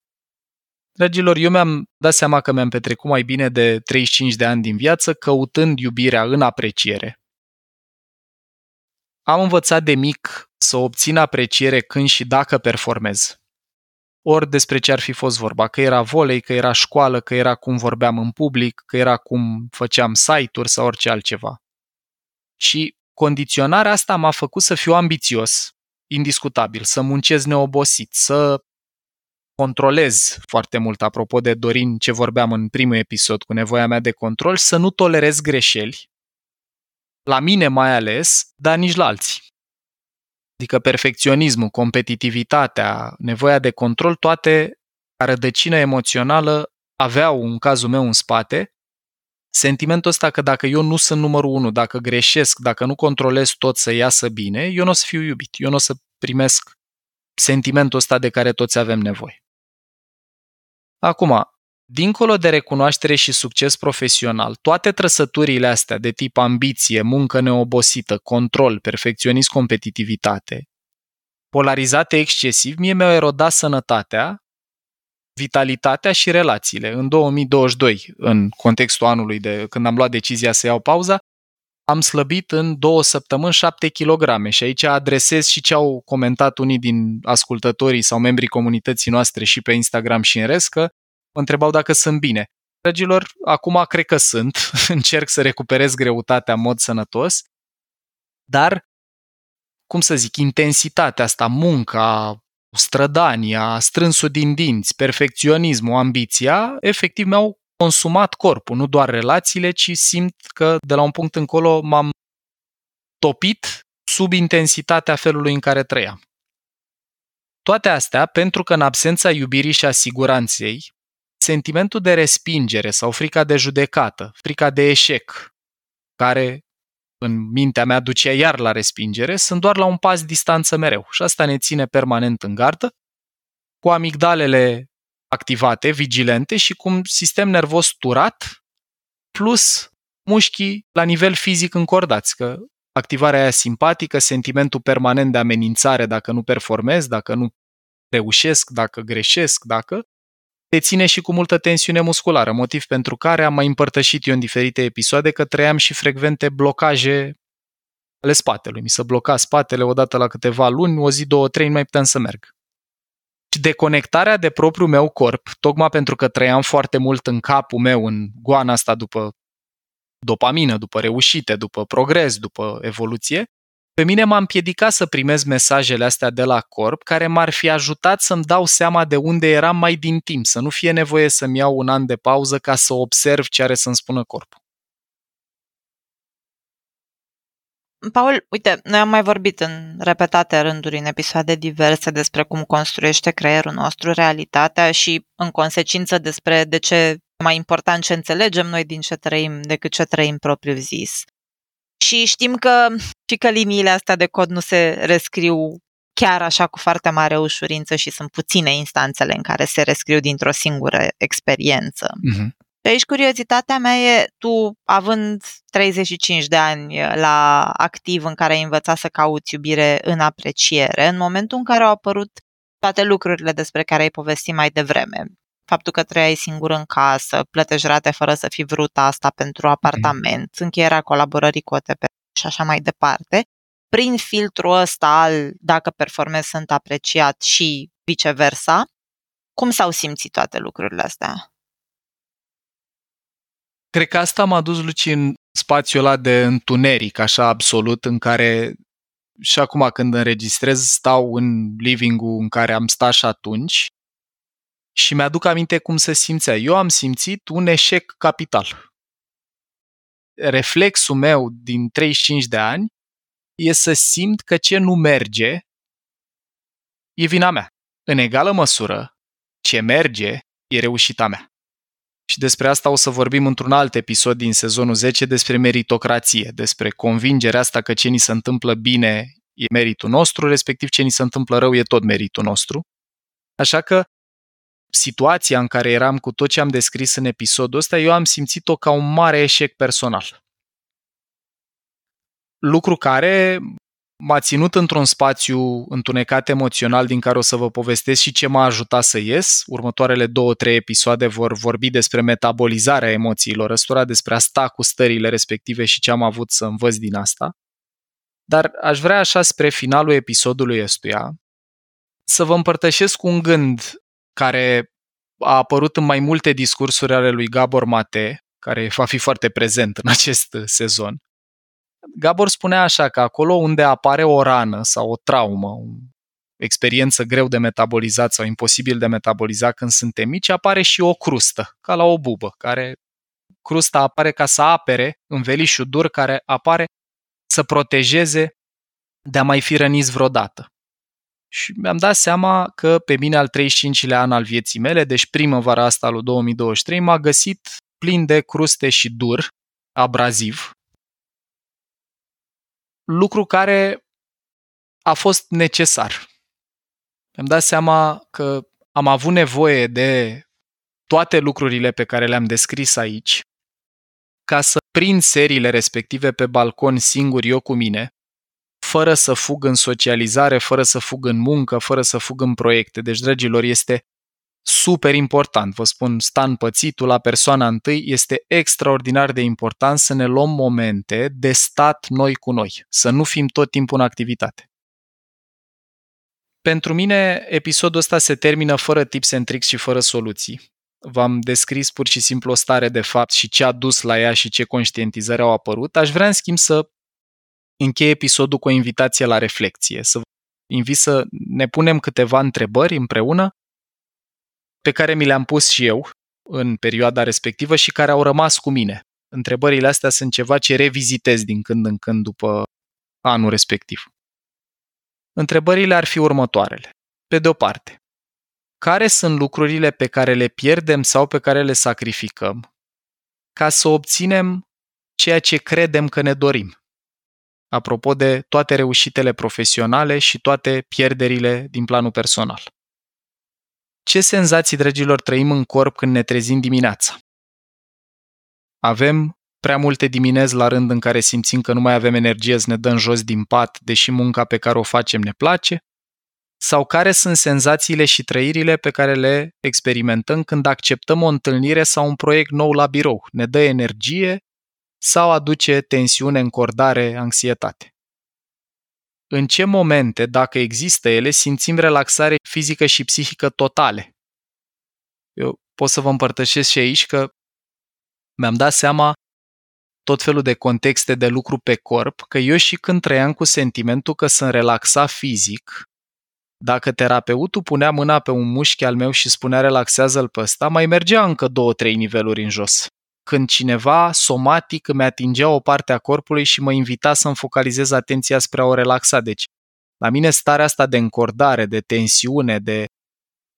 Dragilor, eu mi-am dat seama că mi-am petrecut mai bine de 35 de ani din viață căutând iubirea în apreciere. Am învățat de mic să obțin apreciere când și dacă performez. Ori despre ce ar fi fost vorba, că era volei, că era școală, că era cum vorbeam în public, că era cum făceam site-uri sau orice altceva. Și condiționarea asta m-a făcut să fiu ambițios, indiscutabil, să muncesc neobosit, să controlez foarte mult, apropo de Dorin, ce vorbeam în primul episod cu nevoia mea de control, să nu tolerez greșeli, la mine mai ales, dar nici la alții. Adică perfecționismul, competitivitatea, nevoia de control, toate ca rădăcină emoțională aveau, în cazul meu, în spate sentimentul ăsta că dacă eu nu sunt numărul unu, dacă greșesc, dacă nu controlez tot să iasă bine, eu nu o să fiu iubit, eu nu o să primesc sentimentul ăsta de care toți avem nevoie. Acum, dincolo de recunoaștere și succes profesional, toate trăsăturile astea de tip ambiție, muncă neobosită, control, perfecționism, competitivitate, polarizate excesiv, mie mi-au erodat sănătatea, vitalitatea și relațiile. În 2022, în contextul anului de când am luat decizia să iau pauza, am slăbit în 2 săptămâni 7 kilograme și aici adresez și ce au comentat unii din ascultătorii sau membrii comunității noastre și pe Instagram și în rest, că mă întrebau dacă sunt bine. Dragilor, acum cred că sunt, încerc să recuperez greutatea în mod sănătos, dar, cum să zic, intensitatea asta, munca, strădania, strânsul din dinți, perfecționismul, ambiția, efectiv mi-au consumat corpul, nu doar relațiile, ci simt că de la un punct încolo m-am topit sub intensitatea felului în care trăiam. Toate astea pentru că în absența iubirii și a siguranței, sentimentul de respingere sau frica de judecată, frica de eșec, care în mintea mea ducea iar la respingere, sunt doar la un pas distanță mereu și asta ne ține permanent în gardă, cu amigdalele activate, vigilente și cu un sistem nervos turat, plus mușchii la nivel fizic încordați, că activarea aia simpatică, sentimentul permanent de amenințare dacă nu performez, dacă nu reușesc, dacă greșesc, dacă te ține și cu multă tensiune musculară, motiv pentru care am mai împărtășit eu în diferite episoade că trăiam și frecvente blocaje ale spatelui. Mi se bloca spatele odată la câteva luni, o zi, două, trei, nu mai puteam să merg. Și deconectarea de propriul meu corp, tocmai pentru că trăiam foarte mult în capul meu, în goana asta după dopamină, după reușite, după progres, după evoluție, pe mine m-a împiedicat să primez mesajele astea de la corp, care m-ar fi ajutat să-mi dau seama de unde eram mai din timp, să nu fie nevoie să-mi iau un an de pauză ca să observ ce are să-mi spună corpul. Paul, uite, noi am mai vorbit în repetate rânduri, în episoade diverse, despre cum construiește creierul nostru realitatea și, în consecință, despre de ce e mai important ce înțelegem noi din ce trăim decât ce trăim propriu zis. Și știm că și că liniile astea de cod nu se rescriu chiar așa cu foarte mare ușurință și sunt puține instanțele în care se rescriu dintr-o singură experiență. Mm-hmm. Și aici curiozitatea mea e, tu având 35 de ani la activ în care ai învățat să cauți iubire în apreciere, în momentul în care au apărut toate lucrurile despre care ai povestit mai devreme, faptul că trăiai singur în casă, plătești rate fără să fi vrut asta pentru apartament, încheierea colaborării cu OTP și așa mai departe, prin filtrul ăsta al dacă performez sunt apreciat și viceversa, cum s-au simțit toate lucrurile astea? Cred că asta m-a dus, Luci, în spațiul ăla de întuneric, așa absolut, în care și acum când înregistrez stau în living-ul în care am stat și atunci și mi-aduc aminte cum se simțea. Eu am simțit un eșec capital. Reflexul meu din 35 de ani e să simt că ce nu merge e vina mea. În egală măsură, ce merge e reușita mea. Și despre asta o să vorbim într-un alt episod din sezonul 10, despre meritocrație, despre convingerea asta că ce ni se întâmplă bine e meritul nostru, respectiv ce ni se întâmplă rău e tot meritul nostru. Așa că situația în care eram cu tot ce am descris în episodul ăsta, eu am simțit-o ca un mare eșec personal. Lucru care m-a ținut într-un spațiu întunecat emoțional din care o să vă povestesc și ce m-a ajutat să ies. Următoarele 2-3 episoade vor vorbi despre metabolizarea emoțiilor ăstora, despre a sta cu stările respective și ce am avut să învăț din asta. Dar aș vrea așa spre finalul episodului ăstuia să vă împărtășesc un gând care a apărut în mai multe discursuri ale lui Gabor Mate, care va fi foarte prezent în acest sezon. Gabor spunea așa că acolo unde apare o rană sau o traumă, o experiență greu de metabolizat sau imposibil de metabolizat când suntem mici, apare și o crustă, ca la o bubă, care crusta apare ca să apere învelișul dur care apare să protejeze de a mai fi răniți vreodată. Și mi-am dat seama că pe mine al 35-lea an al vieții mele, deci primăvara asta lui 2023, m-a găsit plin de cruste și dur, abraziv, lucru care a fost necesar. Mi-am dat seama că am avut nevoie de toate lucrurile pe care le-am descris aici ca să prind seriile respective pe balcon singur eu cu mine, fără să fug în socializare, fără să fug în muncă, fără să fug în proiecte. Deci, dragilor, este super important. Vă spun, Stan Pățitul la persoana întâi, este extraordinar de important să ne luăm momente de stat noi cu noi, să nu fim tot timpul în activitate. Pentru mine, episodul ăsta se termină fără tips and tricks și fără soluții. V-am descris pur și simplu o stare de fapt și ce a dus la ea și ce conștientizări au apărut. Aș vrea, în schimb, să închei episodul cu o invitație la reflecție, să vă invit să ne punem câteva întrebări împreună pe care mi le-am pus și eu în perioada respectivă și care au rămas cu mine. Întrebările astea sunt ceva ce revizitez din când în când după anul respectiv. Întrebările ar fi următoarele. Pe de o parte, care sunt lucrurile pe care le pierdem sau pe care le sacrificăm ca să obținem ceea ce credem că ne dorim? Apropo de toate reușitele profesionale și toate pierderile din planul personal. Ce senzații, dragilor, trăim în corp când ne trezim dimineața? Avem prea multe dimineți la rând în care simțim că nu mai avem energie să ne dăm jos din pat, deși munca pe care o facem ne place? Sau care sunt senzațiile și trăirile pe care le experimentăm când acceptăm o întâlnire sau un proiect nou la birou? Ne dă energie sau aduce tensiune, încordare, anxietate? În ce momente, dacă există ele, simțim relaxare fizică și psihică totale? Eu pot să vă împărtășesc și aici că mi-am dat seama tot felul de contexte de lucru pe corp, că eu și când trăiam cu sentimentul că sunt relaxat fizic, dacă terapeutul punea mâna pe un mușchi al meu și spunea relaxează-l pe ăsta, mai mergea încă 2-3 niveluri în jos. când cineva somatic îmi atingea o parte a corpului și mă invita să-mi focalizez atenția spre a o relaxa. Deci, la mine starea asta de încordare, de tensiune, de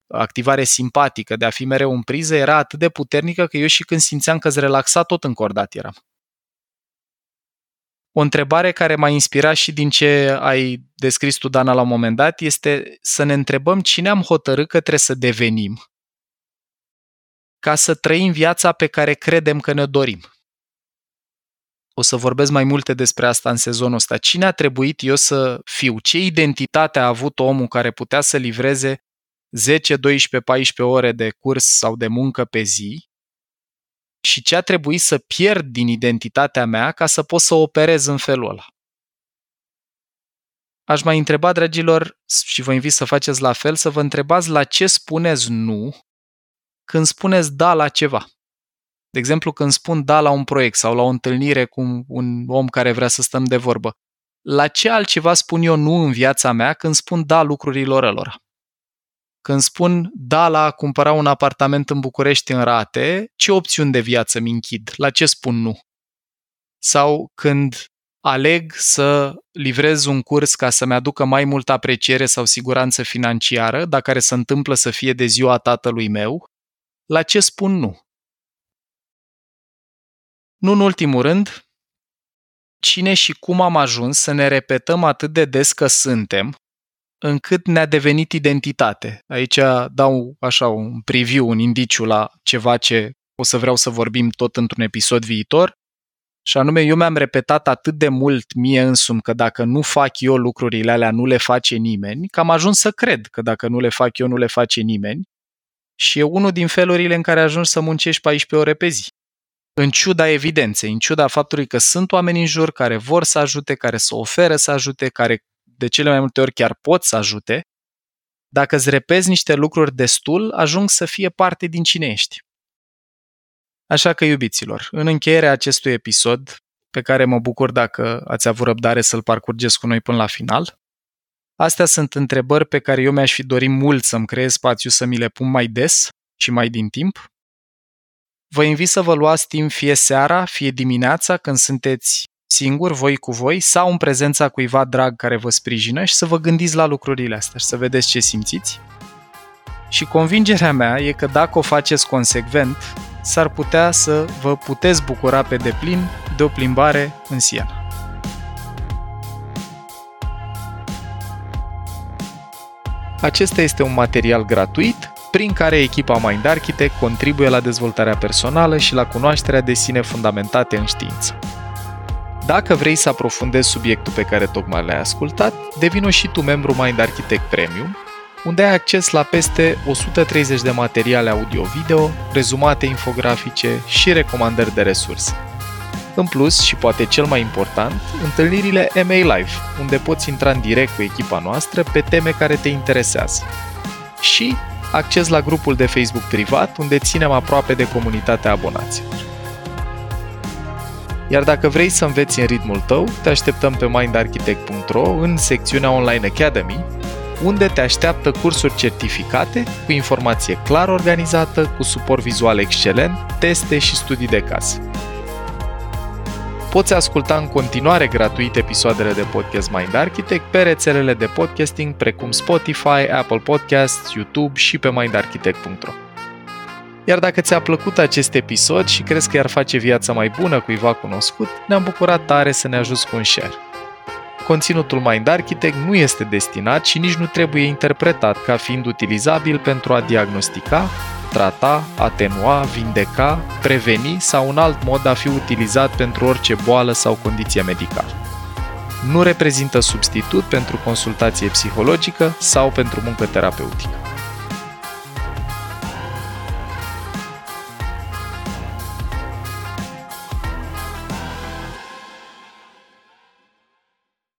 activare simpatică, de a fi mereu în priză, era atât de puternică că eu și când simțeam că-s relaxat, tot încordat eram. O întrebare care m-a inspirat și din ce ai descris tu, Dana, la un moment dat, este să ne întrebăm cine am hotărât că trebuie să devenim ca să trăim viața pe care credem că ne dorim. O să vorbesc mai multe despre asta în sezonul ăsta. Cine a trebuit eu să fiu? Ce identitate a avut omul care putea să livreze 10, 12, 14 ore de curs sau de muncă pe zi? Și ce a trebuit să pierd din identitatea mea ca să pot să operez în felul ăla? Aș mai întreba, dragilor, și vă invit să faceți la fel, să vă întrebați la ce spuneți nu când spuneți da la ceva. De exemplu, când spun da la un proiect sau la o întâlnire cu un om care vrea să stăm de vorbă, la ce altceva spun eu nu în viața mea când spun da lucrurilor ălora? Când spun da la a cumpăra un apartament în București în rate, ce opțiuni de viață mi închid? La ce spun nu? Sau când aleg să livrez un curs ca să-mi aducă mai multă apreciere sau siguranță financiară, dar care se întâmplă să fie de ziua tatălui meu, la ce spun nu? Nu în ultimul rând, cine și cum am ajuns să ne repetăm atât de des că suntem, încât ne-a devenit identitate. Aici dau așa un preview, un indiciu la ceva ce o să vreau să vorbim tot într-un episod viitor, și anume eu mi-am repetat atât de mult mie însumi că dacă nu fac eu lucrurile alea, nu le face nimeni, că am ajuns să cred că dacă nu le fac eu, nu le face nimeni, și e unul din felurile în care ajungi să muncești 14 ore pe zi. În ciuda evidenței, în ciuda faptului că sunt oameni în jur care vor să ajute, care se oferă să ajute, care de cele mai multe ori chiar pot să ajute, dacă îți repezi niște lucruri destul, ajung să fie parte din cine ești. Așa că, iubiților, în încheierea acestui episod, pe care mă bucur dacă ați avut răbdare să-l parcurgeți cu noi până la final, astea sunt întrebări pe care eu mi-aș fi dorit mult să-mi creez spațiu să mi le pun mai des și mai din timp. Vă invit să vă luați timp fie seara, fie dimineața, când sunteți singuri, voi cu voi, sau în prezența cuiva drag care vă sprijină, și să vă gândiți la lucrurile astea și să vedeți ce simțiți. Și convingerea mea e că dacă o faceți consecvent, s-ar putea să vă puteți bucura pe deplin de o plimbare în Siena. Acesta este un material gratuit prin care echipa Mind Architect contribuie la dezvoltarea personală și la cunoașterea de sine fundamentate în știință. Dacă vrei să aprofundezi subiectul pe care tocmai l-ai ascultat, devino și tu membru Mind Architect Premium, unde ai acces la peste 130 de materiale audio-video, rezumate infografice și recomandări de resurse. În plus, și poate cel mai important, întâlnirile MA Live, unde poți intra în direct cu echipa noastră pe teme care te interesează. Și acces la grupul de Facebook privat, unde ținem aproape de comunitatea abonaților. Iar dacă vrei să înveți în ritmul tău, te așteptăm pe mindarchitect.ro în secțiunea Online Academy, unde te așteaptă cursuri certificate, cu informație clar organizată, cu suport vizual excelent, teste și studii de caz. Poți asculta în continuare gratuit episoadele de podcast Mind Architect pe rețelele de podcasting precum Spotify, Apple Podcasts, YouTube și pe mindarchitect.ro. Iar dacă ți-a plăcut acest episod și crezi că i-ar face viața mai bună cuiva cunoscut, ne-am bucurat tare să ne ajuți cu un share. Conținutul Mind Architect nu este destinat și nici nu trebuie interpretat ca fiind utilizabil pentru a diagnostica, trata, atenua, vindeca, preveni sau un alt mod a fi utilizat pentru orice boală sau condiție medicală. Nu reprezintă substitut pentru consultație psihologică sau pentru muncă terapeutică.